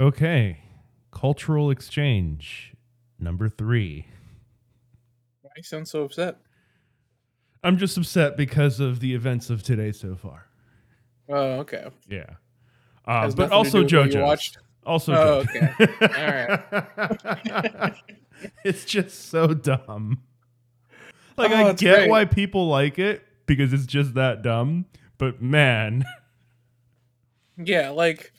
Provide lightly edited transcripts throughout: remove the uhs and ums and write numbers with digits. Okay. Cultural exchange number 3. Why do you sound so upset? I'm just upset because of the events of today so far. Oh, okay. Yeah. But also JoJo. Also JoJo. Oh, okay. All right. It's just so dumb. Like, I get why people like it because it's just that dumb, but man. Yeah, like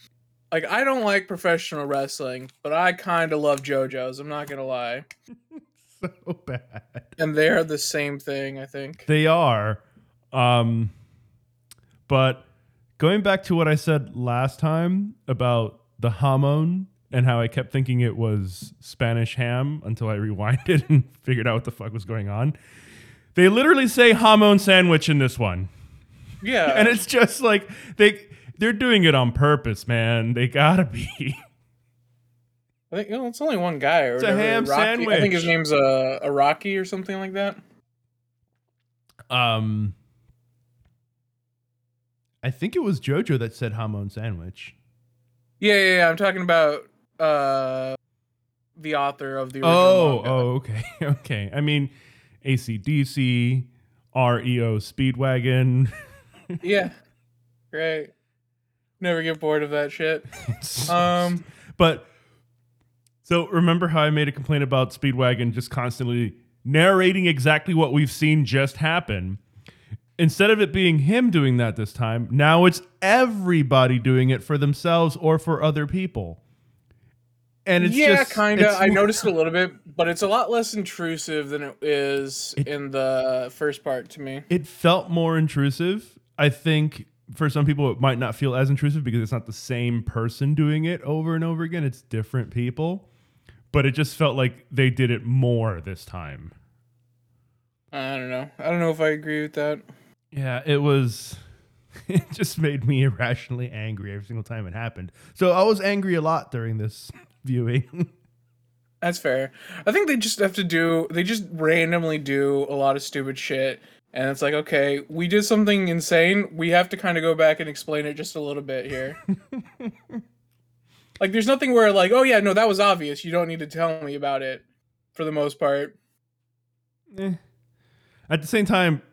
I don't like professional wrestling, but I kind of love JoJo's. I'm not going to lie. So bad. And they're the same thing, I think. They are. But going back to what I said last time about the Hamon and how I kept thinking it was Spanish ham until I rewinded and figured out what the fuck was going on. They literally say Hamon sandwich in this one. Yeah. And it's just like they're doing it on purpose, man. They gotta be. I think it's only one guy. Or it's whatever. A ham Rocky, sandwich. I think his name's Araki or something like that. I think it was JoJo that said Hamon sandwich. Yeah. I'm talking about the author of the original manga. Okay. I mean, ACDC, REO Speedwagon. Yeah, right. Never get bored of that shit. But. So remember how I made a complaint about Speedwagon just constantly narrating exactly what we've seen just happen? Instead of it being him doing that this time, now it's everybody doing it for themselves or for other people. And it's I noticed a little bit, but it's a lot less intrusive than it is in the first part to me. It felt more intrusive. I think for some people it might not feel as intrusive because it's not the same person doing it over and over again. It's different people. But it just felt like they did it more this time. I don't know. I don't know if I agree with that. Yeah, it was... It just made me irrationally angry every single time it happened. So I was angry a lot during this viewing. That's fair. I think they just have to do... They just randomly do a lot of stupid shit. And it's like, okay, we did something insane. We have to kind of go back and explain it just a little bit here. Like, there's nothing where, like, oh, yeah, no, that was obvious. You don't need to tell me about it, for the most part. At the same time,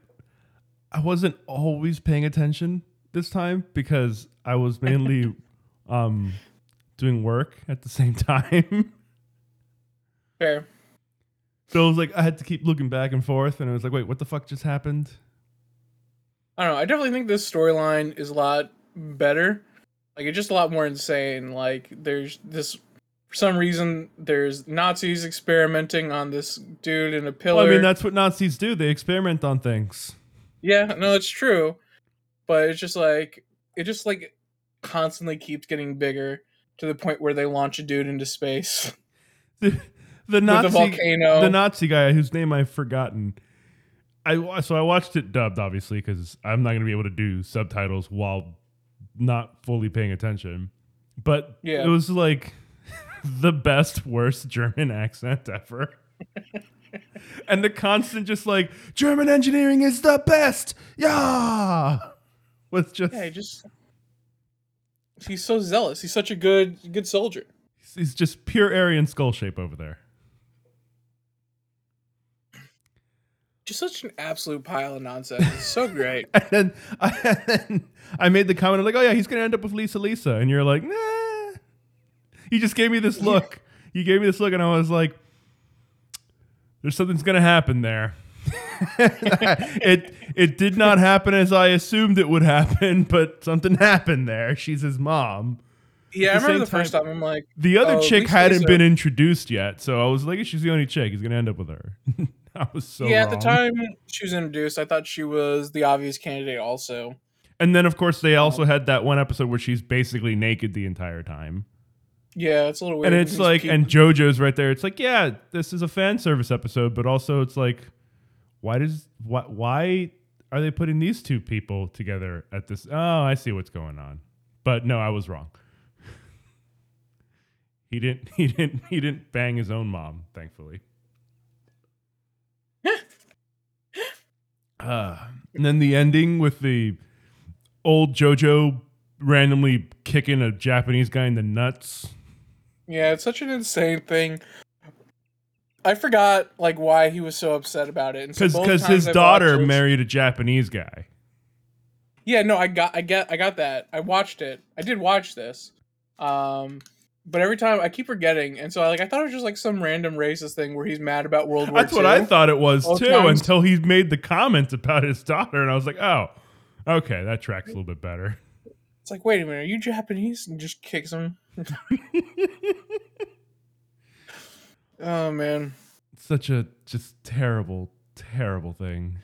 I wasn't always paying attention this time because I was mainly doing work at the same time. Fair. So it was like I had to keep looking back and forth, and I was like, wait, what the fuck just happened? I don't know. I definitely think this storyline is a lot better. Like, it's just a lot more insane. Like, there's this, for some reason, there's Nazis experimenting on this dude in a pillar. Well, I mean, that's what Nazis do. They experiment on things. Yeah, no, it's true. But it's just like, it constantly keeps getting bigger to the point where they launch a dude into space. The Nazi guy whose name I've forgotten. So I watched it dubbed, obviously, because I'm not going to be able to do subtitles while not fully paying attention, but yeah. It was like the best, worst German accent ever. And the constant just like, German engineering is the best. Yeah. Was just... Yeah, he's so zealous. He's such a good soldier. He's just pure Aryan skull shape over there. Just such an absolute pile of nonsense. It's so great. And then I made the comment, I'm like, oh yeah, he's going to end up with Lisa. And you're like, nah. You just gave me this look. You gave me this look and I was like, there's something's going to happen there. It did not happen as I assumed it would happen, but something happened there. She's his mom. Yeah, I remember the first time I'm like... The other chick hadn't been introduced yet, so I was like, she's the only chick. He's going to end up with her. I was so wrong. At the time she was introduced, I thought she was the obvious candidate also. And then, of course, they also had that one episode where she's basically naked the entire time. Yeah, it's a little weird. And it's like, and JoJo's right there. It's like, yeah, this is a fan service episode, but also it's like, why are they putting these two people together at this? Oh, I see what's going on. But no, I was wrong. He didn't bang his own mom, thankfully. And then the ending with the old JoJo randomly kicking a Japanese guy in the nuts. Yeah, it's such an insane thing. I forgot like why he was so upset about it. Because his daughter married a Japanese guy. Yeah, no, I got that. I watched it. I did watch this, but every time I keep forgetting, and so I thought it was just like some random racist thing where he's mad about World War II. That's what I thought it was too, until he made the comment about his daughter, and I was like, oh, okay, that tracks a little bit better. It's like, wait a minute, are you Japanese? And just kicks him. Oh man, it's such a just terrible, terrible thing.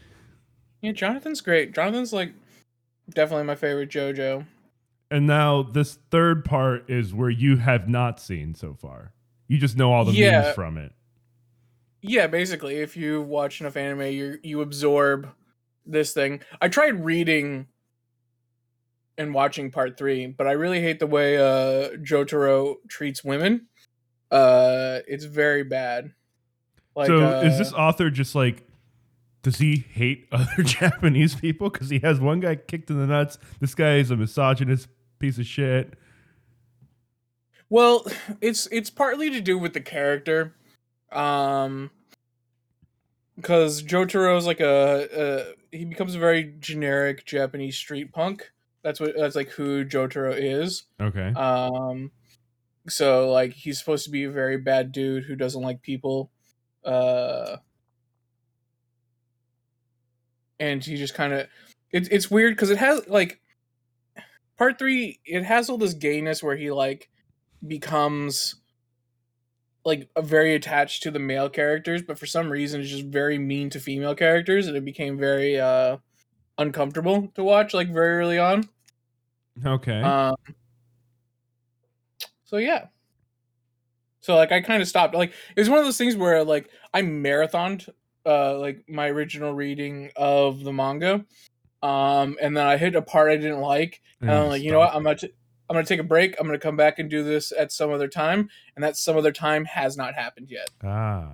Yeah, Jonathan's great. Jonathan's like definitely my favorite JoJo. And now this third part is where you have not seen so far. You just know all the memes from it. Yeah, basically, if you watch enough anime, you absorb this thing. I tried reading and watching part 3, but I really hate the way Jotaro treats women. It's very bad. Is this author just like, does he hate other Japanese people? Because he has one guy kicked in the nuts. This guy is a misogynist piece of shit. Well, it's partly to do with the character. Because Jotaro is like he becomes a very generic Japanese street punk. That's like who Jotaro is. Okay. So like he's supposed to be a very bad dude who doesn't like people. And he just kind of... It's weird because it has, like... Part 3, it has all this gayness where he, like, becomes, like, very attached to the male characters. But for some reason, it's just very mean to female characters. And it became very uncomfortable to watch, like, very early on. Okay. So, yeah. So, like, I kind of stopped. Like, it was one of those things where, like, I marathoned... like my original reading of the manga, and then I hit a part I didn't like, and I'm like, you know what, I'm gonna take a break. I'm gonna come back and do this at some other time, and that some other time has not happened yet. I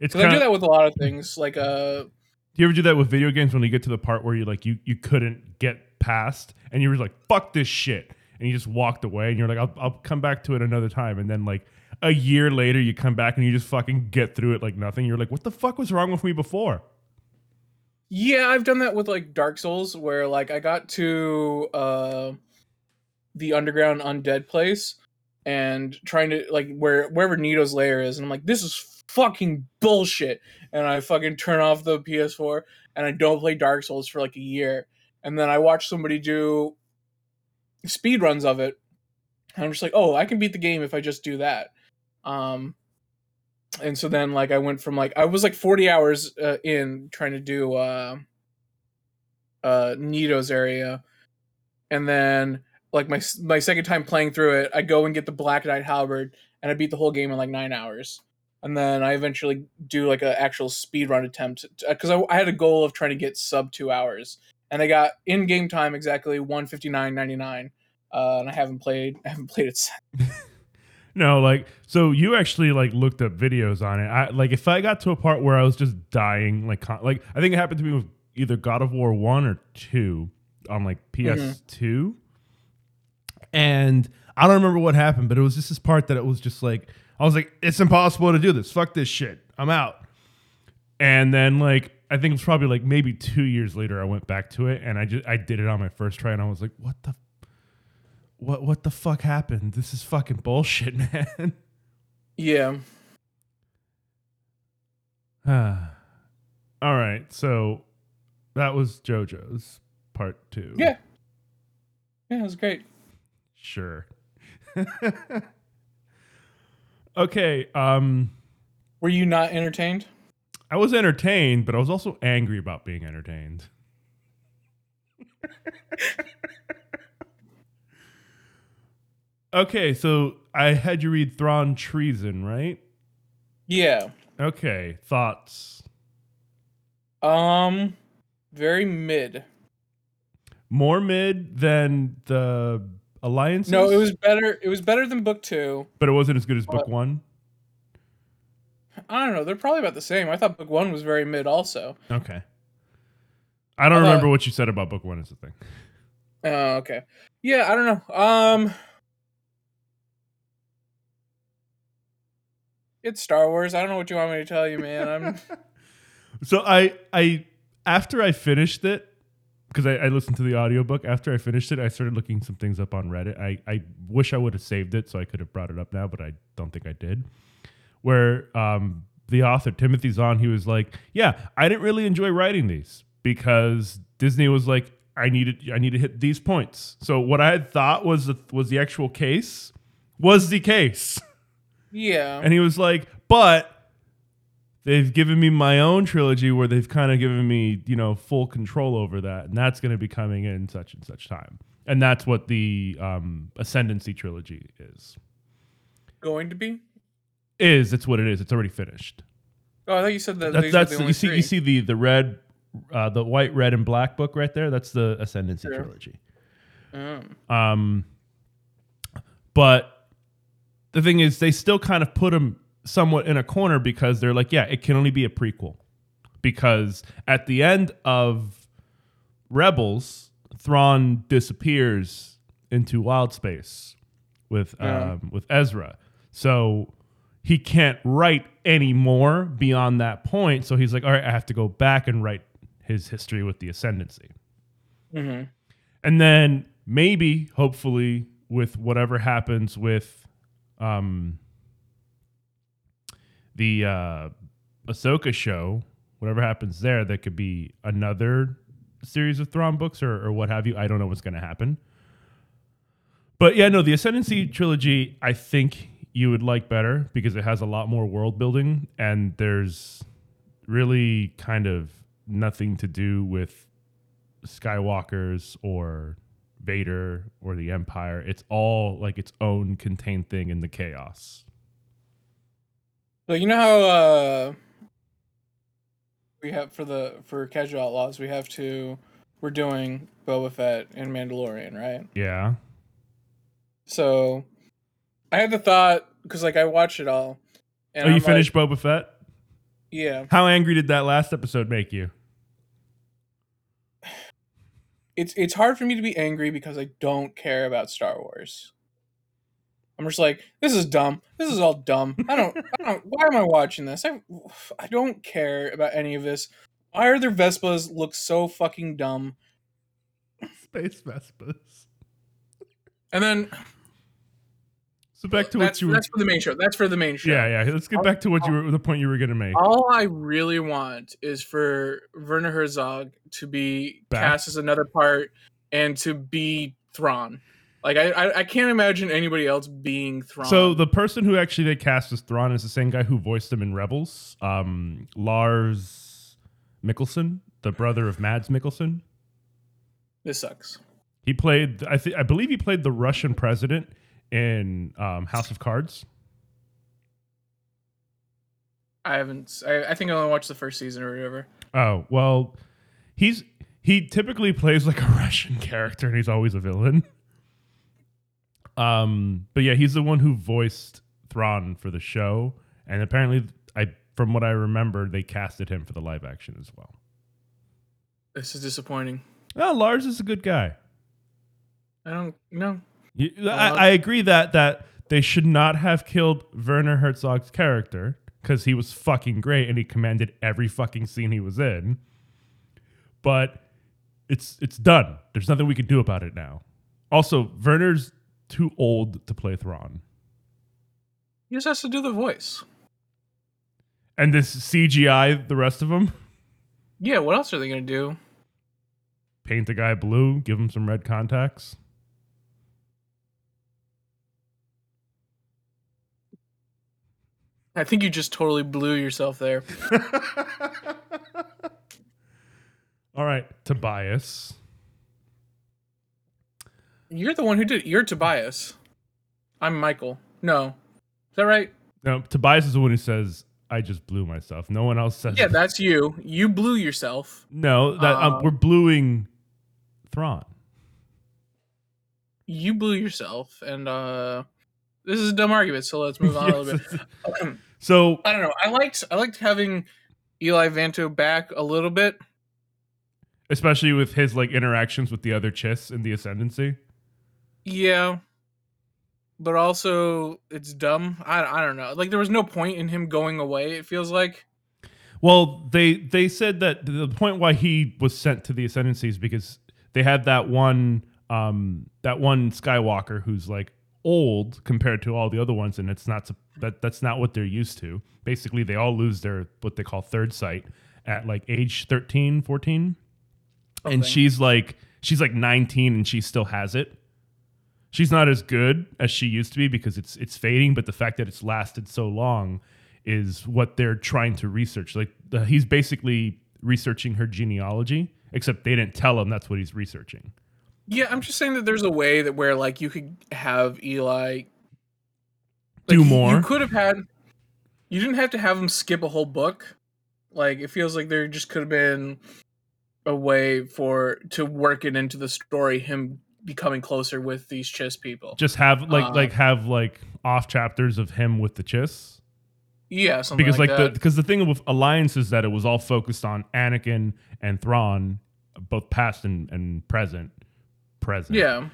do that with a lot of things. Like, do you ever do that with video games when you get to the part where you like you couldn't get past, and you were like, fuck this shit, and you just walked away, and you're like, I'll come back to it another time, and then like. A year later, you come back and you just fucking get through it like nothing. You're like, what the fuck was wrong with me before? Yeah, I've done that with like Dark Souls, where like I got to the underground undead place and trying to like wherever Nito's lair is, and I'm like, this is fucking bullshit, and I fucking turn off the PS4 and I don't play Dark Souls for like a year, and then I watch somebody do speed runs of it, and I'm just like, oh, I can beat the game if I just do that. And so then like I went from like I was like 40 hours in trying to do Nito's area, and then like my second time playing through it, I go and get the Black Knight Halberd, and I beat the whole game in like 9 hours, and then I eventually do like an actual speedrun attempt because I had a goal of trying to get sub 2 hours, and I got in game time exactly 1:59.99, and I haven't played it since. No, like, so you actually like looked up videos on it. I like if I got to a part where I was just dying, like I think it happened to me with either God of War 1 or 2 on like PS2. Mm-hmm. And I don't remember what happened, but it was just this part that it was just like, I was like, it's impossible to do this. Fuck this shit. I'm out. And then like, I think it was probably like maybe 2 years later, I went back to it and I did it on my first try, and I was like, what the What the fuck happened? This is fucking bullshit, man. Yeah. All right, so that was JoJo's part 2. Yeah. Yeah, it was great. Sure. Okay. Were you not entertained? I was entertained, but I was also angry about being entertained. Okay, so I had you read Thrawn Treason, right? Yeah. Okay, thoughts? Very mid. More mid than the Alliances? No, it was better. It was better than book 2. But it wasn't as good as book 1? I don't know. They're probably about the same. I thought book 1 was very mid also. Okay. I don't remember what you said about book 1 is the thing. Oh, okay. Yeah, I don't know. It's Star Wars. I don't know what you want me to tell you, man. So I after I finished it, because I listened to the audiobook. After I finished it, I started looking some things up on Reddit. I wish I would have saved it so I could have brought it up now, but I don't think I did. Where the author, Timothy Zahn, he was like, yeah, I didn't really enjoy writing these because Disney was like, I need to hit these points. So what I had thought was the actual case was the case. Yeah. And he was like, but they've given me my own trilogy where they've kind of given me, full control over that. And that's going to be coming in such and such time. And that's what the Ascendancy trilogy is. Going to be? It's what it is. It's already finished. Oh, I thought you said that. That's the only three. You see the red, the white, red, and black book right there. That's the Ascendancy trilogy. But the thing is, they still kind of put them somewhat in a corner because they're like, yeah, it can only be a prequel. Because at the end of Rebels, Thrawn disappears into wild space with Ezra. So he can't write any more beyond that point. So he's like, all right, I have to go back and write his history with the Ascendancy. Mm-hmm. And then maybe, hopefully, with whatever happens with the Ahsoka show, whatever happens there, that could be another series of Thrawn books or what have you. I don't know what's going to happen. But yeah, no, the Ascendancy trilogy, I think you would like better because it has a lot more world building and there's really kind of nothing to do with Skywalkers or Vader or the Empire. It's all like its own contained thing in the chaos. So you know how we have for Casual Outlaws, we're doing Boba Fett and Mandalorian, right? Yeah. So I had the thought, because, I watched it all. And you finished Boba Fett? Yeah. How angry did that last episode make you? It's hard for me to be angry because I don't care about Star Wars. I'm just like, this is dumb. This is all dumb. I don't. Why am I watching this? I don't care about any of this. Why are their Vespas look so fucking dumb? Space Vespas. And then... So back to what you were... That's for the main show. Yeah. Let's get back to the point you were going to make. All I really want is for Werner Herzog to be cast as another part and to be Thrawn. I can't imagine anybody else being Thrawn. So the person who actually they cast as Thrawn is the same guy who voiced him in Rebels, Lars Mikkelsen, the brother of Mads Mikkelsen. This sucks. He played... I believe he played the Russian president in House of Cards. I haven't. I think I only watched the first season or whatever. Oh well, he typically plays like a Russian character, and he's always a villain. But yeah, he's the one who voiced Thrawn for the show, and apparently, from what I remember, they casted him for the live action as well. This is disappointing. Well, Lars is a good guy. I don't know. I agree that they should not have killed Werner Herzog's character because he was fucking great and he commanded every fucking scene he was in. But it's done. There's nothing we can do about it now. Also, Werner's too old to play Thrawn. He just has to do the voice. And this CGI, the rest of them? Yeah, what else are they going to do? Paint the guy blue, give him some red contacts. I think you just totally blew yourself there. All right, Tobias. You're the one who did it. You're Tobias. I'm Michael. No. Is that right? No, Tobias is the one who says, I just blew myself. No one else says that. That's you. You blew yourself. No, we're bluing Thrawn. You blew yourself, and... This is a dumb argument, so let's move on a little bit. So I don't know. I liked having Eli Vanto back a little bit, especially with his interactions with the other Chiss in the Ascendancy. Yeah, but also it's dumb. I don't know. Like, there was no point in him going away, it feels like. Well, they said that the point why he was sent to the Ascendancy is because they had that one Skywalker who's like old compared to all the other ones, and it's not that's not what they're used to. Basically, they all lose their what they call third sight at like age 13, 14. Okay. And she's like 19 and she still has it. She's not as good as she used to be because it's fading, but the fact that it's lasted so long is what they're trying to research. Like, he's basically researching her genealogy, except they didn't tell him that's what he's researching. Yeah, I'm just saying that there's a way that where, like, you could have Eli... like, do more. You could have had... You didn't have to have him skip a whole book. Like, it feels like there just could have been a way to work it into the story, him becoming closer with these Chiss people. Just have, like off chapters of him with the Chiss. Yeah, something because like that. Because the thing with Alliance is that it was all focused on Anakin and Thrawn, both past and present. Yeah.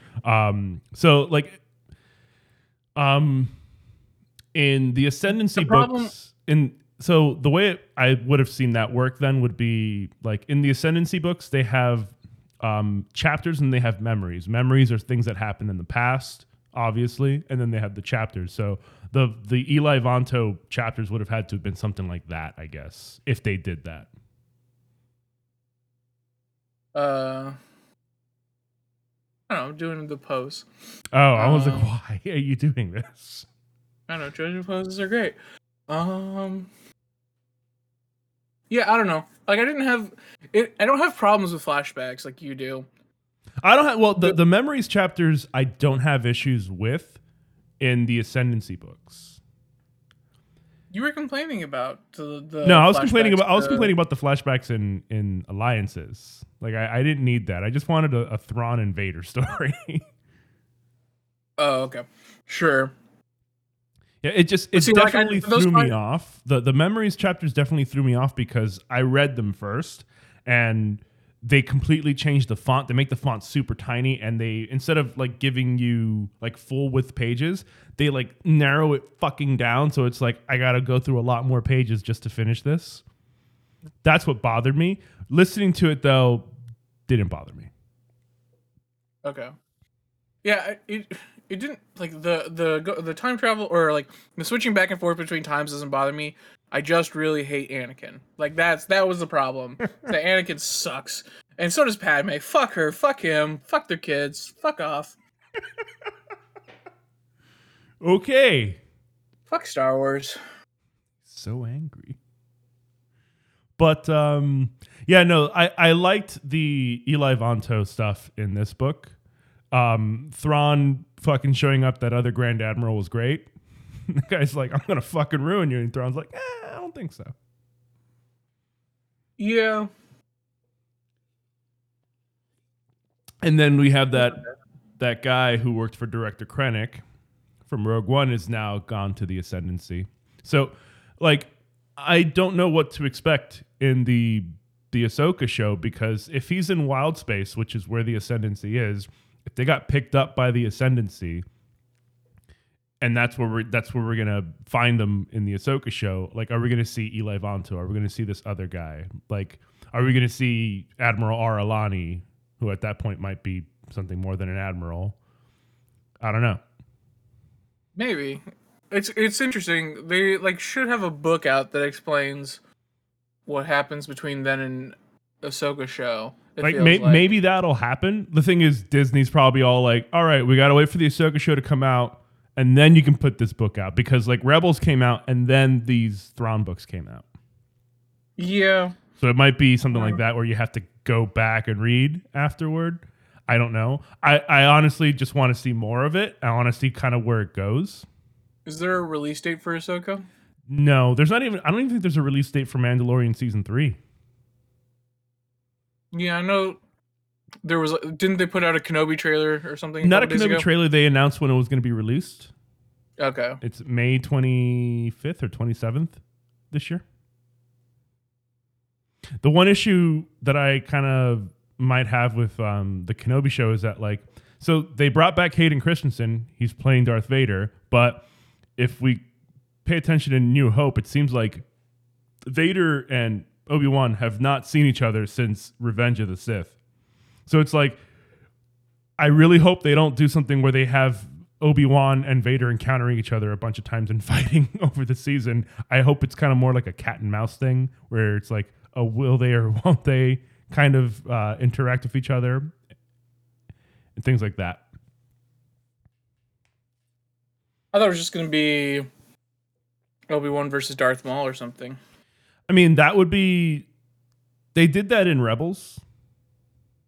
In the Ascendancy books, the way I would have seen that work then would be like in the Ascendancy books, they have chapters and they have memories. Memories are things that happened in the past, obviously, and then they have the chapters. So the Eli Vanto chapters would have had to have been something like that, I guess, if they did that. I don't know, I'm doing the pose. Oh, I was like, why are you doing this? I don't know, judging poses are great. Yeah, I don't know. Like, I don't have problems with flashbacks like you do. I don't have, well, the memories chapters I don't have issues with in the Ascendancy books. You were complaining about the no, I was complaining about the flashbacks in Alliances. Like, I didn't need that. I just wanted a Thrawn and Vader story. Oh, okay. Sure. Yeah, it definitely threw me off. The memories chapters definitely threw me off because I read them first and they completely change the font. They make the font super tiny, and they, instead of like giving you like full width pages, they like narrow it fucking down. So it's like, I got to go through a lot more pages just to finish this. That's what bothered me. Listening to it though, didn't bother me. Okay. Yeah. It didn't, like, the time travel or like the switching back and forth between times doesn't bother me. I just really hate Anakin. Like, that was the problem. That Anakin sucks. And so does Padme. Fuck her. Fuck him. Fuck their kids. Fuck off. Okay. Fuck Star Wars. So angry. But, yeah, no, I liked the Eli Vanto stuff in this book. Thrawn fucking showing up, that other Grand Admiral, was great. The guy's like, I'm going to fucking ruin you. And Thrawn's like, I don't think so. Yeah. And then we have that guy who worked for Director Krennic from Rogue One is now gone to the Ascendancy. So, like, I don't know what to expect in the Ahsoka show, because if he's in Wild Space, which is where the Ascendancy is, if they got picked up by the Ascendancy... and that's where we're gonna find them in the Ahsoka show. Like, are we gonna see Eli Vanto? Are we gonna see this other guy? Like, are we gonna see Admiral Aralani, who at that point might be something more than an admiral? I don't know. Maybe it's interesting. They like should have a book out that explains what happens between then and Ahsoka show. Maybe that'll happen. The thing is, Disney's probably all like, all right, we gotta wait for the Ahsoka show to come out. And then you can put this book out, because like Rebels came out and then these Thrawn books came out. Yeah. So it might be something like that where you have to go back and read afterward. I don't know. I honestly just want to see more of it. I want to see kind of where it goes. Is there a release date for Ahsoka? No, there's not even. I don't even think there's a release date for Mandalorian season 3. Yeah, I know. There was, didn't they put out a Kenobi trailer or something? Not a Kenobi trailer. They announced when it was going to be released. Okay. It's May 25th or 27th this year. The one issue that I kind of might have with the Kenobi show is that, like, So they brought back Hayden Christensen. He's playing Darth Vader. But if we pay attention in New Hope, it seems like Vader and Obi-Wan have not seen each other since Revenge of the Sith. So it's like, I really hope they don't do something where they have Obi-Wan and Vader encountering each other a bunch of times and fighting over the season. I hope it's kind of more like a cat and mouse thing where it's like a will they or won't they kind of interact with each other and things like that. I thought it was just going to be Obi-Wan versus Darth Maul or something. I mean, that would be... They did that in Rebels.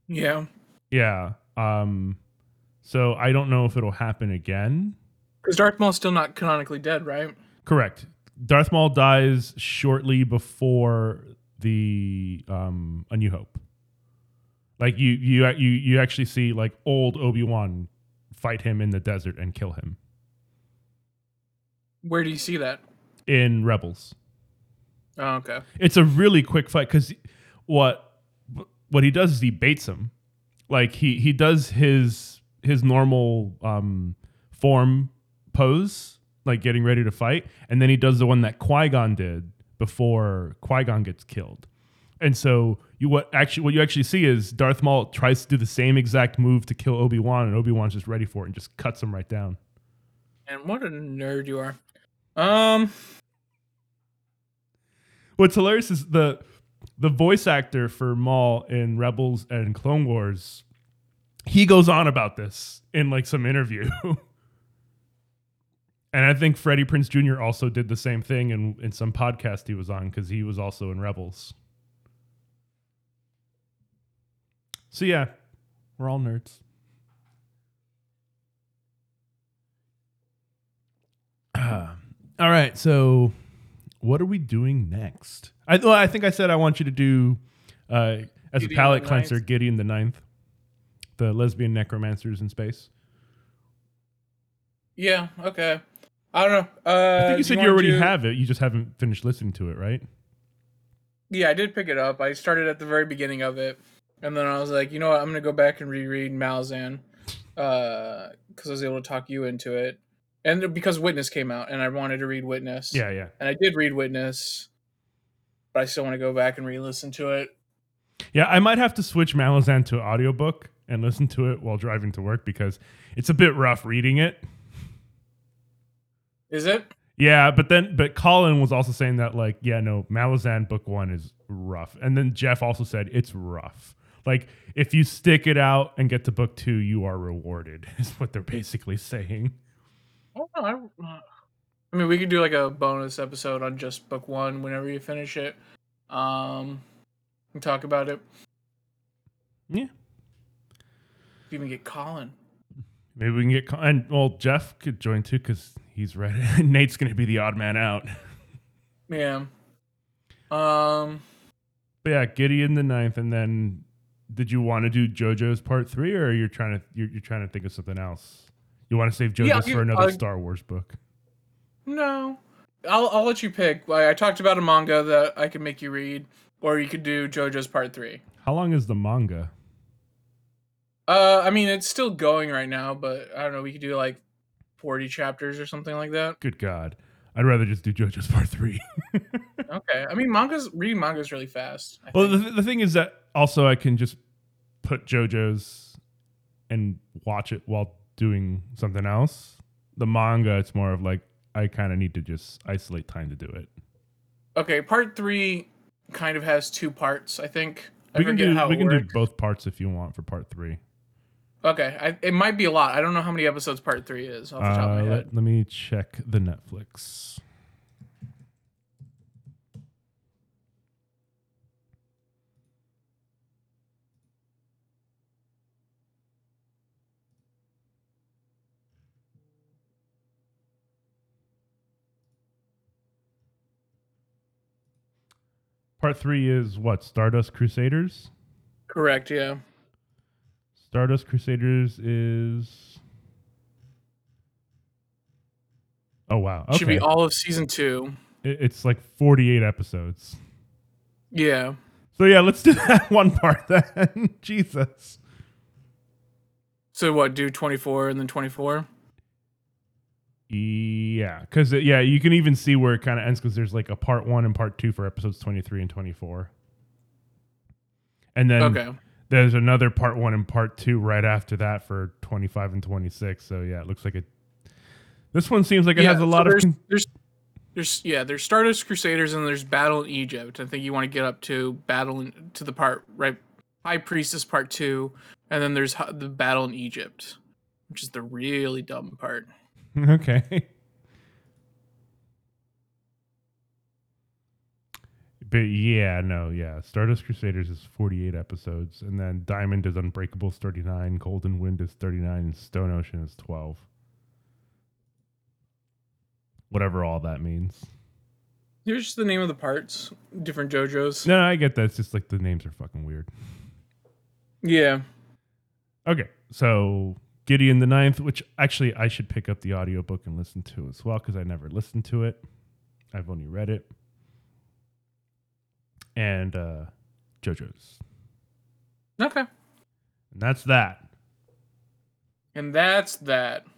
Yeah. Yeah. So I don't know if it'll happen again. Because Darth Maul's still not canonically dead, right? Correct. Darth Maul dies shortly before the A New Hope. Like you actually see like old Obi-Wan fight him in the desert and kill him. Where do you see that? In Rebels. Oh, okay. It's a really quick fight because what he does is he baits him. Like he does his normal form pose, like getting ready to fight, and then he does the one that Qui-Gon did before Qui-Gon gets killed. And so what you actually see is Darth Maul tries to do the same exact move to kill Obi-Wan, and Obi-Wan's just ready for it and just cuts him right down. And what a nerd you are. What's hilarious is the voice actor for Maul in Rebels and Clone Wars, he goes on about this in like some interview. And I think Freddie Prinze Jr. also did the same thing in some podcast he was on because he was also in Rebels. So yeah, we're all nerds. All right, so what are we doing next? I think I said I want you to do, as Gideon a palate cleanser, Ninth. Gideon the Ninth, the lesbian necromancers in space. Yeah, okay. I don't know. I think you said you already have it. You just haven't finished listening to it, right? Yeah, I did pick it up. I started at the very beginning of it. And then I was like, you know what? I'm going to go back and reread Malazan because I was able to talk you into it. And because Witness came out and I wanted to read Witness. Yeah, yeah. And I did read Witness, but I still want to go back and re-listen to it. Yeah, I might have to switch Malazan to audiobook and listen to it while driving to work because it's a bit rough reading it. Is it? Yeah, but Colin was also saying that like, yeah, no, Malazan book one is rough. And then Jeff also said it's rough. Like, if you stick it out and get to book two, you are rewarded, is what they're basically saying. I mean, we could do like a bonus episode on just book one whenever you finish it. And talk about it. Yeah. Even get Colin. Maybe we can get Colin. And, well, Jeff could join too because he's read it. Nate's going to be the odd man out. Yeah. But yeah, Gideon the Ninth, and then. Did you want to do JoJo's Part 3, or you're trying to think of something else? You want to save JoJo's for another Star Wars book? No, I'll let you pick. I talked about a manga that I could make you read, or you could do JoJo's Part 3. How long is the manga? I mean it's still going right now, but I don't know. We could do like 40 chapters or something like that. Good God, I'd rather just do JoJo's Part 3. Okay, I mean reading manga's really fast. Well, the thing is that. Also, I can just put JoJo's and watch it while doing something else. The manga, it's more of like, I kind of need to just isolate time to do it. Okay, part 3 kind of has two parts, I think. We can do both parts if you want for part 3. Okay, it might be a lot. I don't know how many episodes part 3 is off the top of my head. Let me check the Netflix. Part 3 is what? Stardust Crusaders? Correct, yeah. Stardust Crusaders is... Oh, wow. Okay. Should be all of season 2. It's like 48 episodes. Yeah. So yeah, let's do that one part then. Jesus. So what, do 24 and then 24? Yeah, because yeah, you can even see where it kind of ends because there's like a part 1 and part 2 for episodes 23 and 24. And then there's another part 1 and part 2 right after that for 25 and 26. So yeah, it looks like it. This one seems like it has a lot of... There's Stardust Crusaders and there's Battle in Egypt. I think you want to get up to Battle to the part, right? High Priestess part 2. And then there's the Battle in Egypt, which is the really dumb part. Okay. But yeah, no, yeah. Stardust Crusaders is 48 episodes. And then Diamond is Unbreakable is 39. Golden Wind is 39. And Stone Ocean is 12. Whatever all that means. Here's just the name of the parts. Different JoJo's. No, I get that. It's just like the names are fucking weird. Yeah. Okay, so... Gideon the Ninth, which actually I should pick up the audiobook and listen to as well because I never listened to it. I've only read it. And JoJo's. Okay. And that's that.